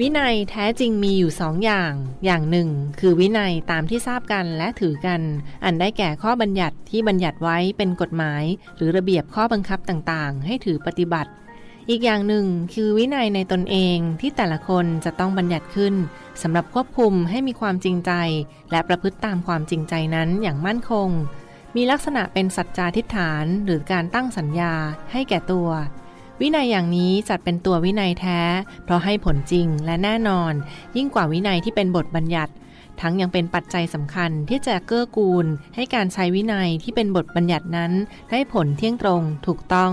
วินัยแท้จริงมีอยู่2อย่าง อย่างหนึ่งคือวินัยตามที่ทราบกันและถือกันอันได้แก่ข้อบัญญัติที่บัญญัติไว้เป็นกฎหมายหรือระเบียบข้อบังคับต่างๆให้ถือปฏิบัติอีกอย่างหนึ่งคือวินัยในตนเองที่แต่ละคนจะต้องบัญญัติขึ้นสำหรับควบคุมให้มีความจริงใจและประพฤติตามความจริงใจนั้นอย่างมั่นคงมีลักษณะเป็นสัจจาธิษฐานหรือการตั้งสัญญาให้แก่ตัววินัยอย่างนี้จัดเป็นตัววินัยแท้เพราะให้ผลจริงและแน่นอนยิ่งกว่าวินัยที่เป็นบทบัญญัติทั้งยังเป็นปัจจัยสำคัญที่จะเกื้อกูลให้การใช้วินัยที่เป็นบทบัญญัตินั้นได้ผลเที่ยงตรงถูกต้อง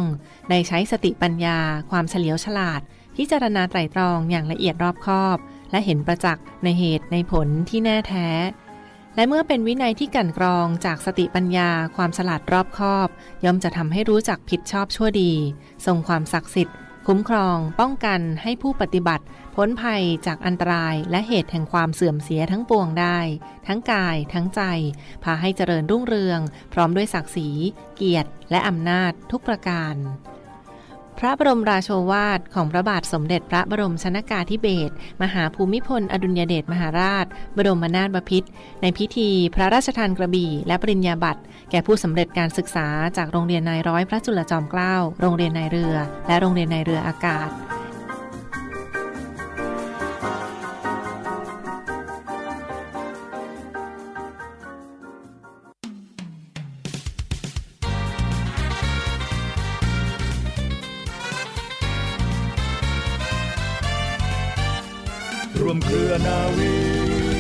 ได้ใช้สติปัญญาความเฉลียวฉลาดพิจารณาไตร่ตรองอย่างละเอียดรอบคอบและเห็นประจักษ์ในเหตุในผลที่แน่แท้และเมื่อเป็นวินัยที่กลั่นกรองจากสติปัญญาความฉลาดรอบคอบย่อมจะทำให้รู้จักผิดชอบชั่วดีทรงความศักดิ์สิทธิ์คุ้มครองป้องกันให้ผู้ปฏิบัติพ้นภัยจากอันตรายและเหตุแห่งความเสื่อมเสียทั้งปวงได้ทั้งกายทั้งใจพาให้เจริญรุ่งเรืองพร้อมด้วยศักดิ์ศรีเกียรติและอำนาจทุกประการพระบรมราโชวาทของพระบาทสมเด็จพระบรมชนกาธิเบศรมหาภูมิพลอดุลยเดชมหาราชบรมนาถบพิตรในพิธีพระราชทานกระบี่และปริญญาบัตรแก่ผู้สำเร็จการศึกษาจากโรงเรียนนายร้อยพระจุลจอมเกล้าโรงเรียนนายเรือและโรงเรียนนายเรืออากาศร่วมเครือนาวีสวัสดีคุณผู้ฟังทุกท่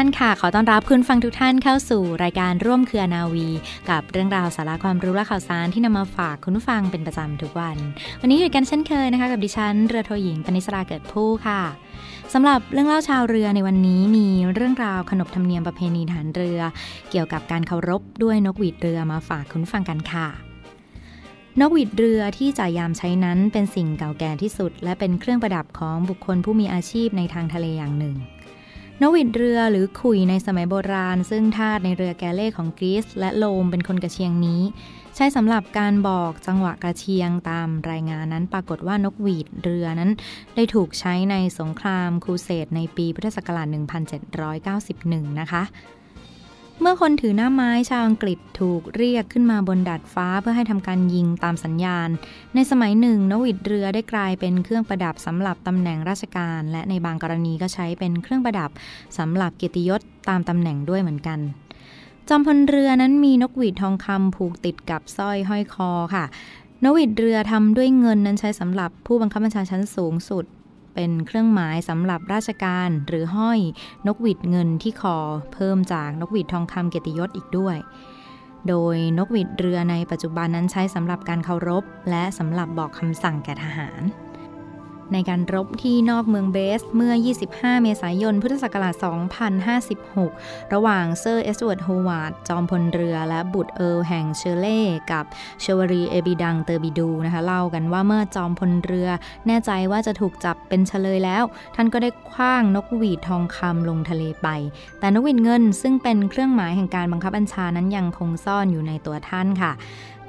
านค่ะขอต้อนรับคุณฟังทุกท่านเข้าสู่รายการร่วมเครือนาวีกับเรื่องราวสาระความรู้และข่าวสารที่นำมาฝากคุณผู้ฟังเป็นประจำทุกวันวันนี้อยู่กันเช่นเคยนะคะกับดิฉันเรือโทหญิงปณิสราเกิดผู้ค่ะสำหรับเรื่องเล่าชาวเรือในวันนี้มีเรื่องราวขนบธรรมเนียมประเพณีทหารเรือเกี่ยวกับการเคารพด้วยนกหวีดเรือมาฝากคุณผู้ฟังกันค่ะนกหวีดเรือที่จ่ายามใช้นั้นเป็นสิ่งเก่าแก่ที่สุดและเป็นเครื่องประดับของบุคคลผู้มีอาชีพในทางทะเลอย่างหนึ่งนกหวีดเรือหรือขุยในสมัยโบราณซึ่งทาสในเรือแกเล่ของกรีซและโรมเป็นคนกระเชียงนี้ใช้สำหรับการบอกจังหวะกระเชียงตามรายงานนั้นปรากฏว่านกหวีดเรือนั้นได้ถูกใช้ในสงครามครูเสดในปีพุทธศักราช 1791 นะคะเมื่อคนถือหน้าไม้ชาวอังกฤษถูกเรียกขึ้นมาบนดาดฟ้าเพื่อให้ทำการยิงตามสัญญาณในสมัยหนึ่งนกหวีดเรือได้กลายเป็นเครื่องประดับสำหรับตำแหน่งราชการและในบางกรณีก็ใช้เป็นเครื่องประดับสำหรับเกียรติยศตามตำแหน่งด้วยเหมือนกันจอมพลเรือนั้นมีนกหวีดทองคำผูกติดกับสร้อยห้อยคอค่ะนกหวีดเรือทำด้วยเงินนั้นใช้สำหรับผู้บังคับบัญชาชั้นสูงสุดเป็นเครื่องหมายสำหรับราชการหรือห้อยนกหวีดเงินที่คอเพิ่มจากนกหวีดทองคำเกียรติยศอีกด้วยโดยนกหวีดเรือในปัจจุบันนั้นใช้สำหรับการเคารพและสำหรับบอกคำสั่งแก่ทหารในการรบที่นอกเมืองเบสเมื่อ25เมษายนพุทธศักราช2056ระหว่างเซอร์เอสเวิร์ดโฮวาร์ดจอมพลเรือและบุตรเอิร์ลแห่งเชอร์เล่กับเชวรีเอบิดังเตอร์บิดูนะคะเล่ากันว่าเมื่อจอมพลเรือแน่ใจว่าจะถูกจับเป็นเฉลยแล้วท่านก็ได้ขว้างนกหวีดทองคำลงทะเลไปแต่นกหวีดเงินซึ่งเป็นเครื่องหมายแห่งการบังคับบัญชานั้นยังคงซ่อนอยู่ในตัวท่านค่ะ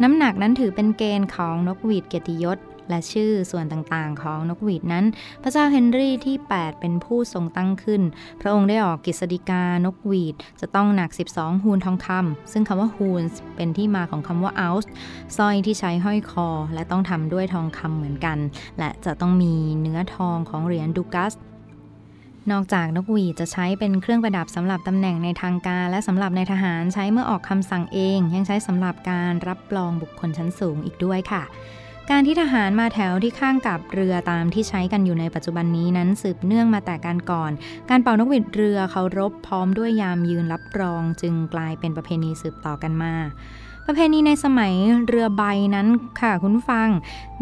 น้ำหนักนั้นถือเป็นเกณฑ์ของนกหวีดเกียรติยศและชื่อส่วนต่างๆของนกหวีดนั้นพระเจ้าเฮนรี่ที่8เป็นผู้ทรงตั้งขึ้นพระองค์ได้ออกกฤษฎีกานกหวีดจะต้องหนัก12ฮูนทองคำซึ่งคำว่าฮูนเป็นที่มาของคำว่าออลส์สร้อยที่ใช้ห้อยคอและต้องทำด้วยทองคำเหมือนกันและจะต้องมีเนื้อทองของเหรียญดูกัสนอกจากนกหวีดจะใช้เป็นเครื่องประดับสำหรับตำแหน่งในทางการและสำหรับในทหารใช้เมื่อออกคำสั่งเองยังใช้สำหรับการรับรองบุคคลชั้นสูงอีกด้วยค่ะการที่ทหารมาแถวที่ข้างกับเรือตามที่ใช้กันอยู่ในปัจจุบันนี้นั้นสืบเนื่องมาแต่การก่อนการเป่านกหวีดเรือเคารพพร้อมด้วยยามยืนรับรองจึงกลายเป็นประเพณีสืบต่อกันมา ประเพณีในสมัยเรือใบนั้นค่ะคุณฟัง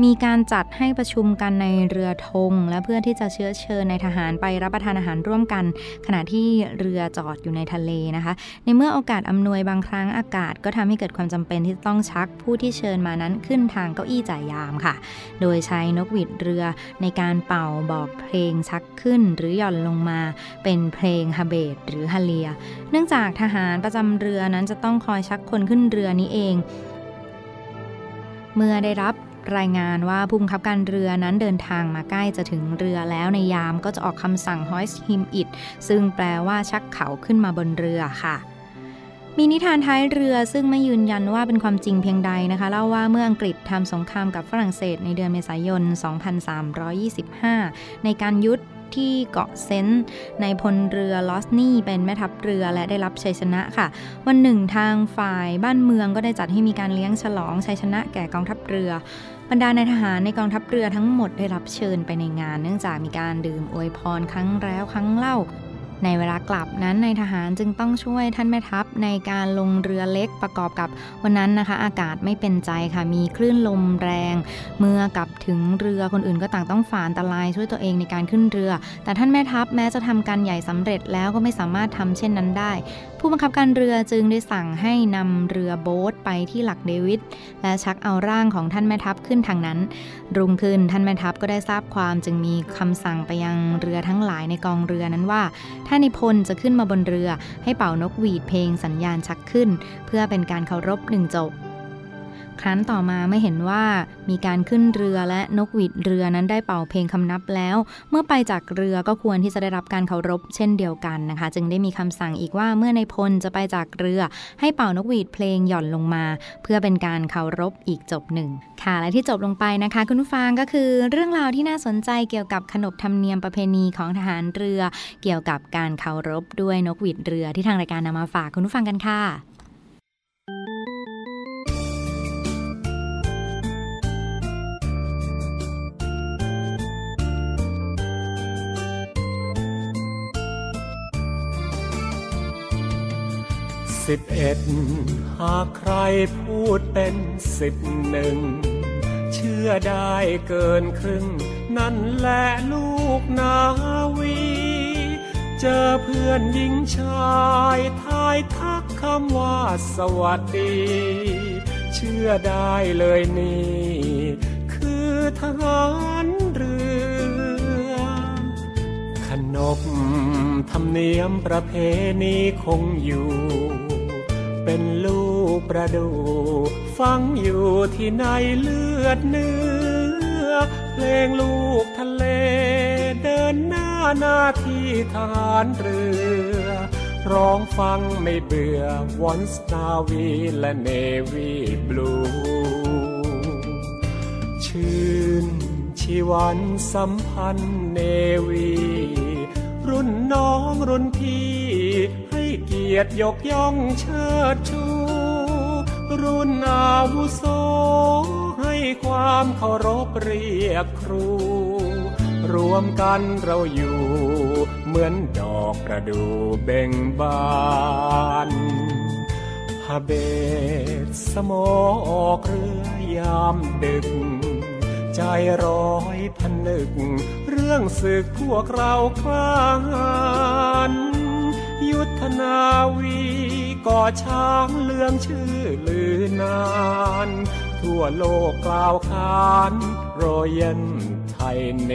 มีการจัดให้ประชุมกันในเรือธงและเพื่อที่จะเชื้อเชิญนายทหารไปรับประทานอาหารร่วมกันขณะที่เรือจอดอยู่ในทะเลนะคะในเมื่อโอกาสอำนวยบางครั้งอากาศก็ทำให้เกิดความจำเป็นที่ต้องชักผู้ที่เชิญมานั้นขึ้นทางเก้าอี้จ่ายยามค่ะโดยใช้นกหวีดเรือในการเป่าบอกเพลงชักขึ้นหรือหย่อนลงมาเป็นเพลงฮาเบตหรือฮาเลียเนื่องจากทหารประจำเรือนั้นจะต้องคอยชักคนขึ้นเรือนี้เองเมื่อได้รับรายงานว่าผู้บังคับการเรือนั้นเดินทางมาใกล้จะถึงเรือแล้วในยามก็จะออกคำสั่ง hoist him it ซึ่งแปลว่าชักเขาขึ้นมาบนเรือค่ะมีนิทานท้ายเรือซึ่งไม่ยืนยันว่าเป็นความจริงเพียงใดนะคะเล่าว่าเมื่ออังกฤษทำสงครามกับฝรั่งเศสในเดือนเมษายน 2325 ในการยึดที่เกาะเซนต์ในพลเรือลอสนี่เป็นแม่ทัพเรือและได้รับชัยชนะค่ะวันหนึ่งทางฝ่ายบ้านเมืองก็ได้จัดให้มีการเลี้ยงฉลองชัยชนะแก่กองทัพเรือบรรดานายทหารในกองทัพเรือทั้งหมดได้รับเชิญไปในงานเนื่องจากมีการดื่มอวยพรครั้งแล้วครั้งเล่าในเวลากลับนั้นนายทหารจึงต้องช่วยท่านแม่ทัพในการลงเรือเล็กประกอบกับวันนั้นนะคะอากาศไม่เป็นใจค่ะมีคลื่นลมแรงเมื่อกลับถึงเรือคนอื่นก็ต่างต้องฝ่าอันตรายช่วยตัวเองในการขึ้นเรือแต่ท่านแม่ทัพแม้จะทำการใหญ่สำเร็จแล้วก็ไม่สามารถทำเช่นนั้นได้ผู้บังคับการเรือจึงได้สั่งให้นำเรือโบ๊ทไปที่หลักเดวิดและชักเอาร่างของท่านแม่ทัพขึ้นทางนั้นรุ่งขึ้นท่านแม่ทัพก็ได้ทราบความจึงมีคำสั่งไปยังเรือทั้งหลายในกองเรือนั้นว่าถ้าในพลจะขึ้นมาบนเรือให้เป่านกหวีดเพลงสัญญาณชักขึ้นเพื่อเป็นการเคารพหนึ่งจบครั้นต่อมาไม่เห็นว่ามีการขึ้นเรือและนกหวีดเรือนั้นได้เป่าเพลงคำนับแล้วเมื่อไปจากเรือก็ควรที่จะได้รับการเคารพเช่นเดียวกันนะคะจึงได้มีคำสั่งอีกว่าเมื่อนายพลจะไปจากเรือให้เป่านกหวีดเพลงหย่อนลงมาเพื่อเป็นการเคารพอีกจบหนึ่งค่ะและที่จบลงไปนะคะคุณผู้ฟังก็คือเรื่องราวที่น่าสนใจเกี่ยวกับขนบธรรมเนียมประเพณีของทหารเรือเกี่ยวกับการเคารพด้วยนกหวีดเรือที่ทางรายการนำมาฝากคุณผู้ฟังกันค่ะ11หากใครพูดเป็น11เชื่อได้เกินครึ่งนั่นแหละลูกนาวีเจอเพื่อนหญิงชายทายทักคำว่าสวัสดีเชื่อได้เลยนี่คือทหารเรือขนบธรรมเนียมประเพณีคงอยู่เป็นลูกประดู่ฟังอยู่ที่ในเลือดเนื้อเพลงลูกทะเลเดินหน้าหน้าที่ทหารเรือร้องฟังไม่เบื่อ Once Navy และ Navy Blue ชื่นชีวันสัมพันธ์ Navy รุ่นน้องรุ่นพี่เกียรติยกย่องเชิดชูรุ่นอาวุโสให้ความเคารพเรียกครูรวมกันเราอยู่เหมือนดอกประดู่เบ่งบานฮาเบตสโมออกเรือยามดึกใจร้อยพนึกเรื่องศึกพวกเราคลานยุทธนาวีก่อช้างเลื่องชื่อลือนานทั่วโลกกล่าวขานรอยัลไทยเน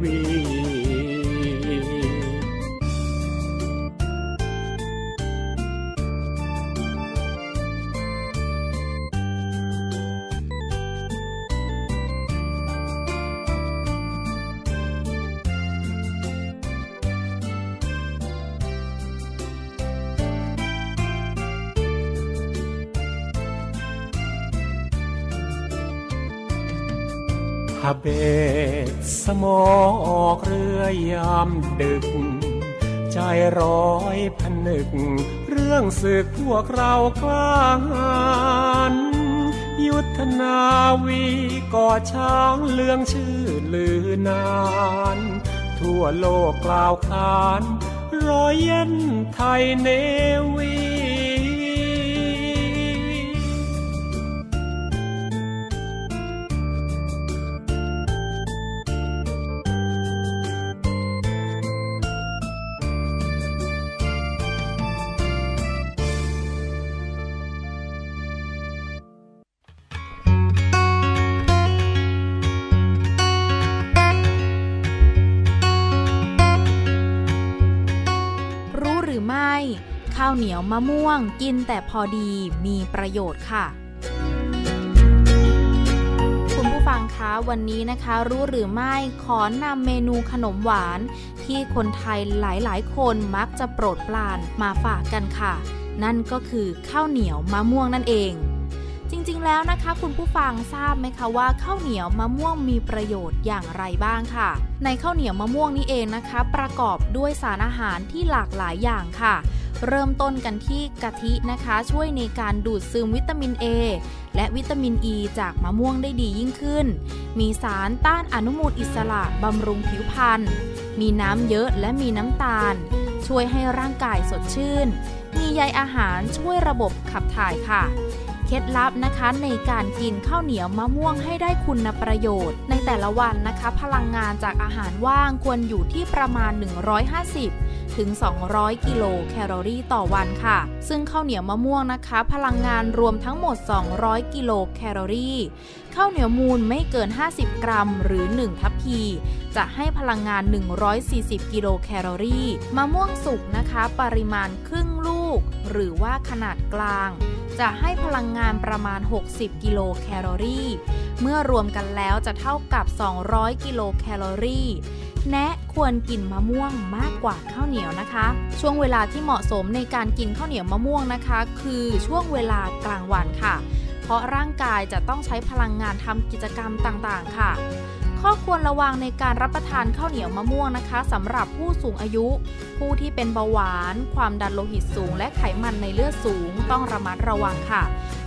วีฮาเบตสโมออกเรือยามดึกใจร้อยพนึกเรื่องศึกพวกเรากล้าหาญยุทธนาวีก่อช้างเลื่องชื่อลือนานทั่วโลกกล่าวขานรอยเย็นไทยเนวี ข้าวเหนียวมะม่วงกินแต่พอดีมีประโยชน์ค่ะคุณผู้ฟังคะวันนี้นะคะรู้หรือไม่ขอนำเมนูขนมหวานที่คนไทยหลายๆคนมักจะโปรดปรานมาฝากกันค่ะนั่นก็คือข้าวเหนียวมะม่วงนั่นเองจริงๆแล้วนะคะคุณผู้ฟังทราบไหมคะว่าข้าวเหนียวมะม่วงมีประโยชน์อย่างไรบ้างค่ะในข้าวเหนียวมะม่วงนี้เองนะคะประกอบด้วยสารอาหารที่หลากหลายอย่างค่ะเริ่มต้นกันที่กะทินะคะช่วยในการดูดซึมวิตามิน A และวิตามิน E จากมะม่วงได้ดียิ่งขึ้นมีสารต้านอนุมูลอิสระบำรุงผิวพรรณมีน้ำเยอะและมีน้ำตาลช่วยให้ร่างกายสดชื่นมีใยอาหารช่วยระบบขับถ่ายค่ะเคล็ดลับนะคะในการกินข้าวเหนียวมะม่วงให้ได้คุณประโยชน์ในแต่ละวันนะคะพลังงานจากอาหารว่างควรอยู่ที่ประมาณ150ถึง200กิโลแคลอรี่ต่อวันค่ะซึ่งข้าวเหนียวมะม่วงนะคะพลังงานรวมทั้งหมด200กิโลแคลอรี่ข้าวเหนียวมูลไม่เกิน50กรัมหรือ1ทัพพีจะให้พลังงาน140กิโลแคลอรี่มะม่วงสุกนะคะปริมาณครึ่งลูกหรือว่าขนาดกลางจะให้พลังงานประมาณ60กิโลแคลอรี่เมื่อรวมกันแล้วจะเท่ากับ200กิโลแคลอรี่แนะควรกินมะม่วงมากกว่าข้าวเหนียวนะคะช่วงเวลาที่เหมาะสมในการกินข้าวเหนียวมะม่วงนะคะคือช่วงเวลากลางวันค่ะเพราะร่างกายจะต้องใช้พลังงานทำกิจกรรมต่างๆค่ะข้อควรระวังในการรับประทานข้าวเหนียวมะม่วงนะคะสำหรับผู้สูงอายุผู้ที่เป็นเบาหวานความดันโลหิตสูงและไขมันในเลือดสูงต้องระมัดระวังค่ะ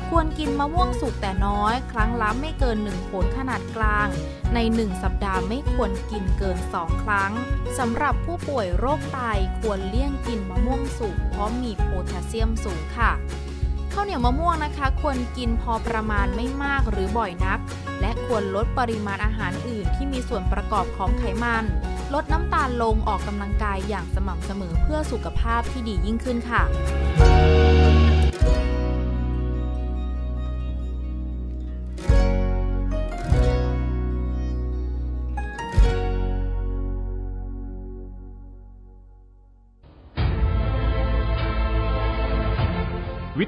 ควรกินมะม่วงสุกแต่น้อยครั้งละไม่เกิน1ผลขนาดกลางใน1สัปดาห์ไม่ควรกินเกิน2ครั้งสำหรับผู้ป่วยโรคไตควรเลี่ยงกินมะม่วงสุกเพราะมีโพแทสเซียมสูงค่ะข้าวเหนียวมะม่วงนะคะควรกินพอประมาณไม่มากหรือบ่อยนักและควรลดปริมาณอาหารอื่นที่มีส่วนประกอบของไขมันลดน้ำตาลลงออกกำลังกายอย่างสม่ำเสมอเพื่อสุขภาพที่ดียิ่งขึ้นค่ะวิ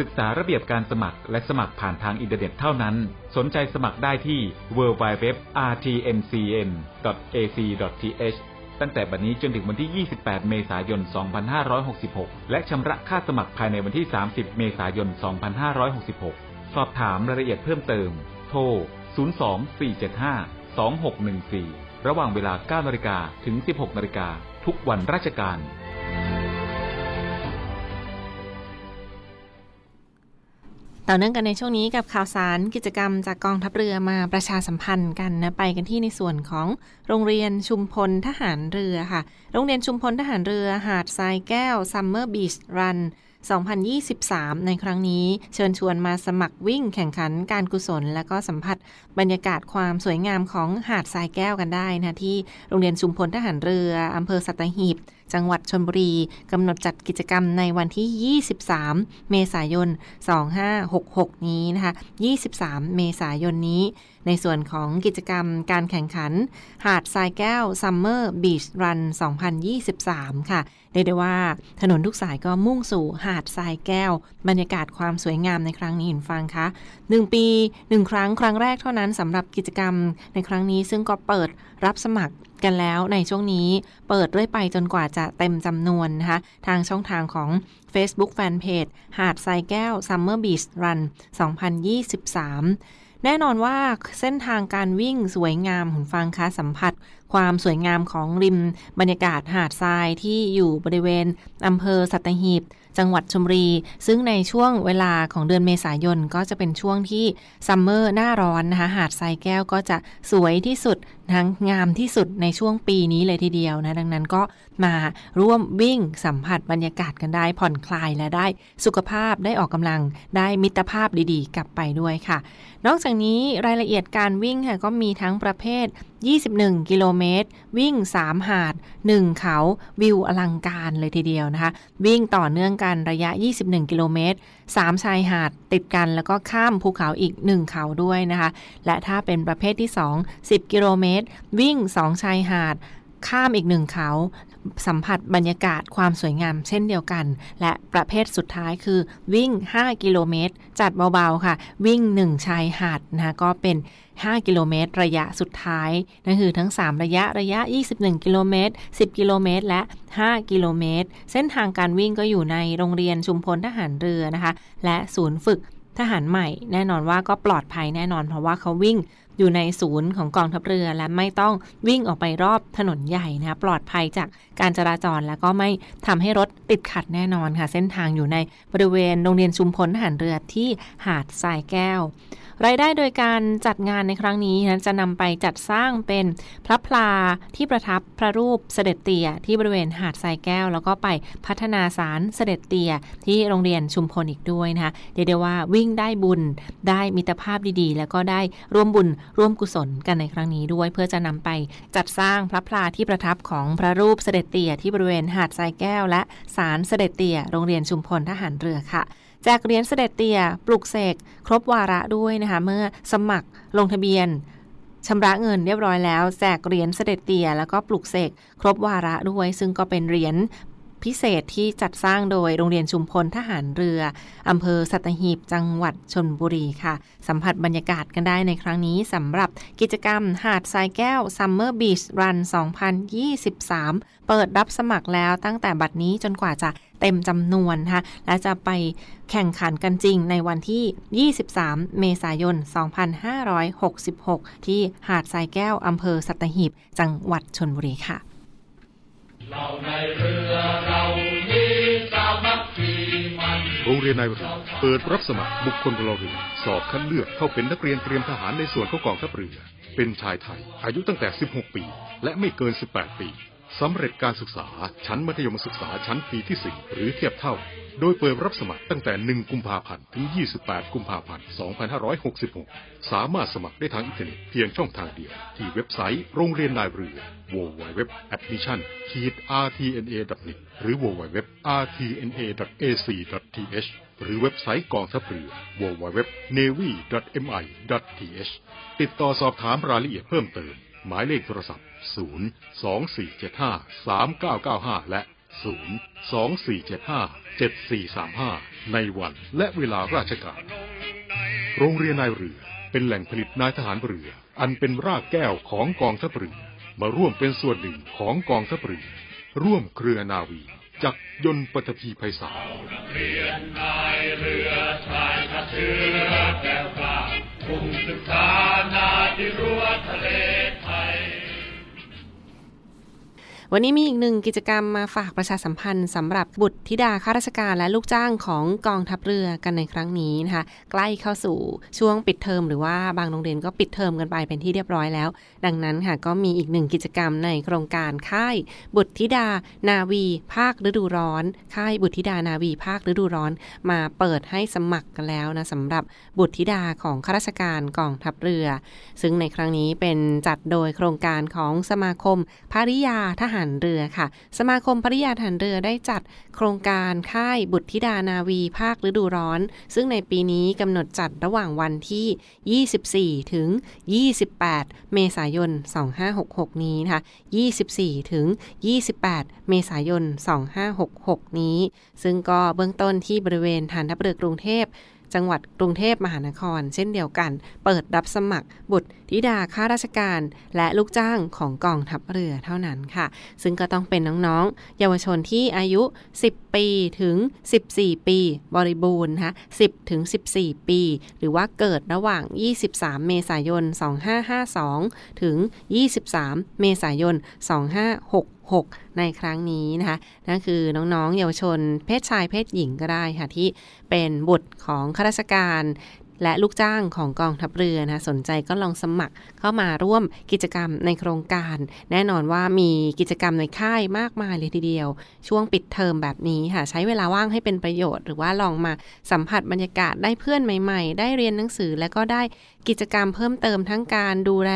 ศึกษาระเบียบการสมัครและสมัครผ่านทางอินเทอร์เน็ตเท่านั้นสนใจสมัครได้ที่ www.rtncn.ac.th ตั้งแต่บัดนี้จนถึงวันที่ 28 เมษายน 2566 และชำระค่าสมัครภายในวันที่ 30 เมษายน 2566 สอบถามรายละเอียดเพิ่มเติมโทร 024752614 ระหว่างเวลา 9 น. ถึง 16 น. ทุกวันราชการต่อเนื่องกันในช่วงนี้กับข่าวสารกิจกรรมจากกองทัพเรือมาประชาสัมพันธ์กันนะไปกันที่ในส่วนของโรงเรียนชุมพลทหารเรือค่ะโรงเรียนชุมพลทหารเรือหาดทรายแก้ว Summer Beach Run 2023ในครั้งนี้เชิญชวนมาสมัครวิ่งแข่งขันการกุศลและก็สัมผัสบรรยากาศความสวยงามของหาดทรายแก้วกันได้นะที่โรงเรียนชุมพลทหารเรืออำเภอสัตหีบจังหวัดชลบุรีกำหนดจัดกิจกรรมในวันที่23เมษายน2566นี้นะคะ23เมษายนนี้ในส่วนของกิจกรรมการแข่งขันหาดทรายแก้ว Summer Beach Run 2023ค่ะเรียกได้ว่าถนนทุกสายก็มุ่งสู่หาดทรายแก้วบรรยากาศความสวยงามในครั้งนี้คุณฟังคะ1ปี1ครั้งครั้งแรกเท่านั้นสำหรับกิจกรรมในครั้งนี้ซึ่งก็เปิดรับสมัครกันแล้วในช่วงนี้เปิดเรื่อยไปจนกว่าจะเต็มจำนวนนะคะทางช่องทางของ Facebook Fanpage หาดทรายแก้ว Summer Beach Run 2023แน่นอนว่าเส้นทางการวิ่งสวยงามคุณฟังคะสัมผัส ความสวยงามของริมบรรยากาศหาดทรายที่อยู่บริเวณอำเภอสัตหีบจังหวัดชลบุรีซึ่งในช่วงเวลาของเดือนเมษายนก็จะเป็นช่วงที่ซัมเมอร์หน้าร้อนนะคะหาดทรายแก้วก็จะสวยที่สุดทั้งงามที่สุดในช่วงปีนี้เลยทีเดียวนะดังนั้นก็มาร่วมวิ่งสัมผัสบรรยากาศกันได้ผ่อนคลายและได้สุขภาพได้ออกกำลังได้มิตรภาพดีๆกลับไปด้วยค่ะนอกจากนี้รายละเอียดการวิ่งค่ะก็มีทั้งประเภท21กิโลเมตรวิ่ง3หาด1เขาวิวอลังการเลยทีเดียวนะคะวิ่งต่อเนื่องกันระยะ21กิโลเมตร3ชายหาดติดกันแล้วก็ข้ามภูเขาอีก1เขาด้วยนะคะและถ้าเป็นประเภทที่2 10กิโลเมตรวิ่ง2ชายหาดข้ามอีก1เขาสัมผัสบรรยากาศความสวยงามเช่นเดียวกันและประเภทสุดท้ายคือวิ่ง5กิโลเมตรจัดเบาๆค่ะวิ่ง1ชายหาดนะก็เป็น5กิโลเมตรระยะสุดท้ายนั่นคือทั้ง3ระยะ21กิโลเมตร10กิโลเมตรและ5กิโลเมตรเส้นทางการวิ่งก็อยู่ในโรงเรียนชุมพลทหารเรือนะคะและศูนย์ฝึกทหารใหม่แน่นอนว่าก็ปลอดภัยแน่นอนเพราะว่าเขาวิ่งอยู่ในศูนย์ของกองทัพเรือและไม่ต้องวิ่งออกไปรอบถนนใหญ่นะปลอดภัยจากการจราจรและก็ไม่ทำให้รถติดขัดแน่นอนค่ะเส้นทางอยู่ในบริเวณโรงเรียนชุมพลทหารเรือที่หาดทรายแก้วรายได้โดยการจัดงานในครั้งนี้นะจะนำไปจัดสร้างเป็นพระพลาที่ประทับพระรูปเสด็จเตี่ยที่บริเวณหาดทรายแก้วแล้วก็ไปพัฒนาศาลเสด็จเตี่ยที่โรงเรียนชุมพลอีกด้วยนะคะเดี๋ยวว่าวิ่งได้บุญได้มิตรภาพดีๆแล้วก็ได้ร่วมบุญร่วมกุศลกันในครั้งนี้ด้วยเพื่อจะนำไปจัดสร้างพระพลาที่ประทับของพระรูปเสด็จเตี่ยที่บริเวณหาดทรายแก้วและศาลเสด็จเตี่ยโรงเรียนชุมพลทหารเรือค่ะแจกเหรียญเสด็จเตี่ยปลุกเสกครบวาระด้วยนะคะเมื่อสมัครลงทะเบียนชำระเงินเรียบร้อยแล้วแจกเหรียญเสด็จเตี่ยแล้วก็ปลุกเสกครบวาระด้วยซึ่งก็เป็นเหรียญพิเศษที่จัดสร้างโดยโรงเรียนชุมพลทหารเรืออำเภอสัตหีบจังหวัดชลบุรีค่ะสัมผัสบรรยากาศกันได้ในครั้งนี้สำหรับกิจกรรมหาดทรายแก้ว Summer Beach Run 2023 เปิดรับสมัครแล้วตั้งแต่บัดนี้จนกว่าจะเต็มจำนวนนะคะและจะไปแข่งขันกันจริงในวันที่23เมษายน2566ที่หาดทรายแก้วอำเภอสัตหีบจังหวัดชลบุรีค่ะเราในเรือเรามีสามัคคีมันโรงเรียนนายเรือเปิดรับสมัครบุคคลพลเรือนสอบคัดเลือกเข้าเป็นนักเรียนเตรียมทหารในส่วนของกองทัพเรือเป็นชายไทยอายุตั้งแต่16ปีและไม่เกิน18ปีสำเร็จการศึกษาชั้นมัธยมศึกษาชั้นปีที่4หรือเทียบเท่าโดยเปิดรับสมัครตั้งแต่1กุมภาพันธ์ถึง28กุมภาพันธ์2566สามารถสมัครได้ทางอินเทอร์เน็ตเพียงช่องทางเดียวที่เว็บไซต์โรงเรียนนายเรือ www.admission-rtna.net หรือ www.rtna.ac.th หรือเว็บไซต์กองทัพเรือ www.navy.mi.th ติดต่อสอบถามรายละเอียดเพิ่มเติมหมายเลขโทรศัพท์024753995และ024757435ในวันและเวลาราชการโรงเรียนนายเรือเป็นแหล่งผลิตนายทหารเรืออันเป็นรากแก้วของกองทัพเรือมาร่วมเป็นส่วนหนึ่งของกองทัพเรือร่วมเครือนาวีจักรยนต์ปฐพีไพศาลเรียนนายเรือชายทะเถือแก้วกล้าภูมิศึกษานาที่รั้วทะเลไทยวันนี้มีอีกหนึ่งกิจกรรมมาฝากประชาสัมพันธ์สำหรับบุตรธิดาข้าราชการและลูกจ้างของกองทัพเรือกันในครั้งนี้นะคะใกล้เข้าสู่ช่วงปิดเทอมหรือว่าบางโรงเรียนก็ปิดเทอมกันไปเป็นที่เรียบร้อยแล้วดังนั้นค่ะก็มีอีกหนึ่งกิจกรรมในโครงการค่ายบุตรธิดานาวีภาคฤดูร้อนค่ายบุตรธิดานาวีภาคฤดูร้อนมาเปิดให้สมัครกันแล้วนะสำหรับบุตรธิดาของข้าราชการกองทัพเรือซึ่งในครั้งนี้เป็นจัดโดยโครงการของสมาคมภริยาทหารเรือค่ะสมาคมภริยาทหารเรือได้จัดโครงการค่ายบุตรธิดานาวีภาคฤดูร้อนซึ่งในปีนี้กำหนดจัดระหว่างวันที่24ถึง28เมษายน2566นี้นะคะ24ถึง28เมษายน2566นี้ซึ่งก็เบื้องต้นที่บริเวณฐานทัพเรือกรุงเทพ จังหวัดกรุงเทพมหานครเช่นเดียวกันเปิดรับสมัครบุตรธิดาข้าราชการและลูกจ้างของกองทัพเรือเท่านั้นค่ะซึ่งก็ต้องเป็นน้องๆเยาวชนที่อายุ10ปีถึง14ปีบริบูรณ์นะคะ10ถึง14ปีหรือว่าเกิดระหว่าง23เมษายน2552ถึง23เมษายน2566ในครั้งนี้นะคะนั่นคือน้องๆเยาวชนเพศชายเพศหญิงก็ได้ค่ะที่เป็นบุตรของข้าราชการและลูกจ้างของกองทัพเรือนะคะสนใจก็ลองสมัครเข้ามาร่วมกิจกรรมในโครงการแน่นอนว่ามีกิจกรรมในค่ายมากมายเลยทีเดียวช่วงปิดเทอมแบบนี้ค่ะใช้เวลาว่างให้เป็นประโยชน์หรือว่าลองมาสัมผัสบรรยากาศได้เพื่อนใหม่ๆได้เรียนหนังสือและก็ได้กิจกรรมเพิ่มเติมทั้งการดูแล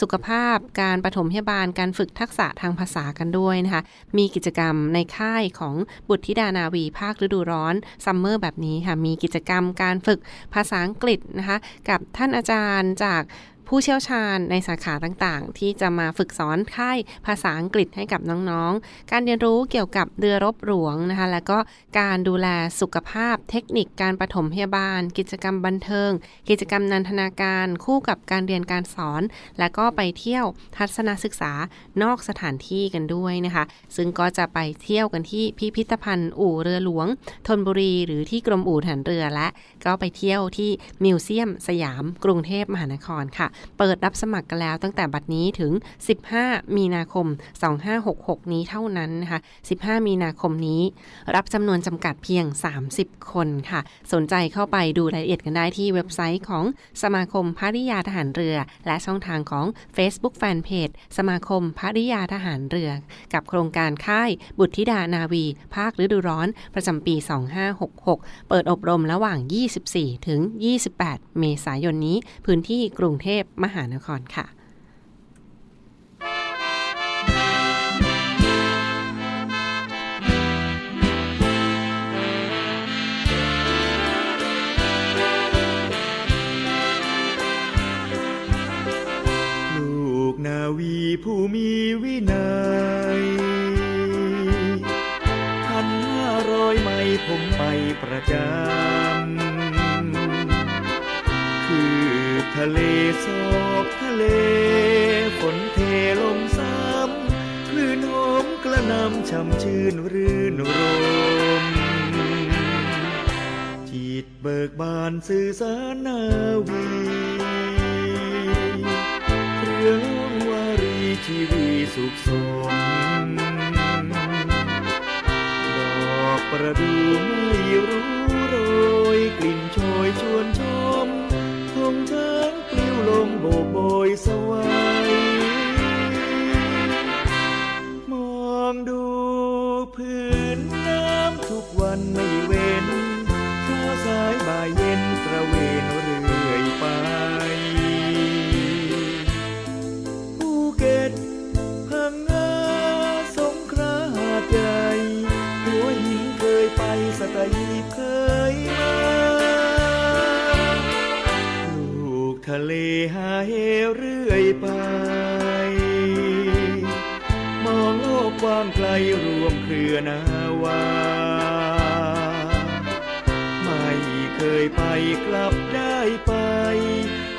สุขภาพการปฐมพยาบาลการฝึกทักษะทางภาษากันด้วยนะคะมีกิจกรรมในค่ายของบุตรธิดานาวีภาคฤดูร้อนซัมเมอร์แบบนี้ค่ะมีกิจกรรมการฝึกภาษาอังกฤษนะคะกับท่านอาจารย์จากผู้เชี่ยวชาญในสาขาต่างๆที่จะมาฝึกสอนค่ายภาษาอังกฤษให้กับน้องๆการเรียนรู้เกี่ยวกับเรือรบหลวงนะคะแล้วก็การดูแลสุขภาพเทคนิคการปฐมพยาบาลกิจกรรมบันเทิงกิจกรรมนันทนาการคู่กับการเรียนการสอนแล้วก็ไปเที่ยวทัศนศึกษานอกสถานที่กันด้วยนะคะซึ่งก็จะไปเที่ยวกันที่พิพิธภัณฑ์อู่เรือหลวงธนบุรีหรือที่กรมอู่ทหารเรือและก็ไปเที่ยวที่มิวเซียมสยามกรุงเทพมหานครค่ะเปิดรับสมัครกันแล้วตั้งแต่บัดนี้ถึง15มีนาคม2566นี้เท่านั้นนะคะ15มีนาคมนี้รับจำนวนจำกัดเพียง30คนค่ะสนใจเข้าไปดูรายละเอียดกันได้ที่เว็บไซต์ของสมาคมภริยาทหารเรือและช่องทางของ Facebook Fanpage สมาคมภริยาทหารเรือกับโครงการค่ายบุตรธิดานาวีภาคฤดูร้อนประจำปี2566เปิดอบรมระหว่าง24ถึง28เมษายนนี้พื้นที่กรุงเทพมหานครค่ะลูกนาวีผู้มีวินัย1,500ไมล์ผมไปประจำคือทะเลสอบทะเลฝนเทลงซ้ำคลื่นโหมกระหน่ำช่ำชื่นรื่นรมจิตเบิกบานสื่อสารนาวีเรื่องวารีชีวีสุขสมดอกประดู่ไม่รู้โรยกลิ่นโชยชวนชมทงช้างปลิวลงโบกโบยสวายมองดูพื้นน้ำทุกวันไม่เว้นเช้าสายบ่ายเย็นตระเวนเรื่อยไปภูเก็ตพังงาสงขลาหาดใหญ่หัวหินเคยไปสัตหีบเคยมาทะเลหาเหวเรื่อยไปมองโลกกว้างไกลรวมเครือนาวาไม่เคยไปกลับได้ไป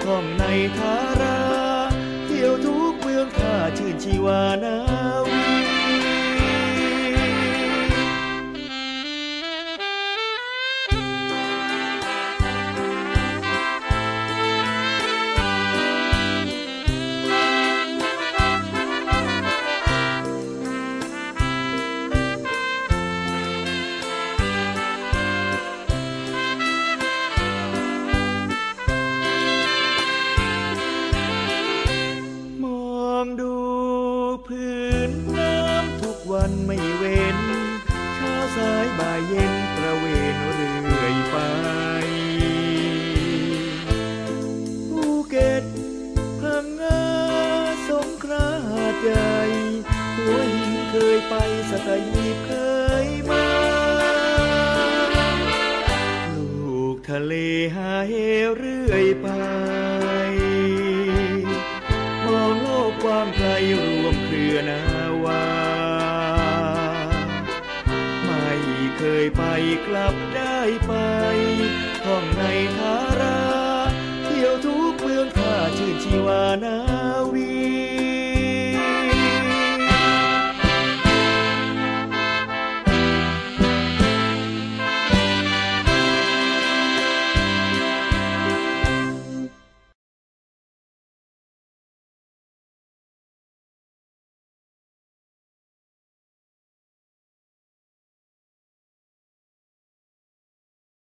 ท่องในทาราเที่ยวทุกเมืองท่าชื่นชีวานาวีไม่เว้นเช้าสายบ่ายเย็นตระเวนเรื่อยไปภูเก็ตพังงาสงขลาหาดใหญ่หัวหินเคยไปสัตหีบเคยมาลูกทะเลหาเหวเรื่อยไปมองโลกกว้างไกลรวมเครือนาวา เคยไปกลับได้ไปท่องในธาราเที่ยวทุกเมืองท่าชื่นชีวานาวี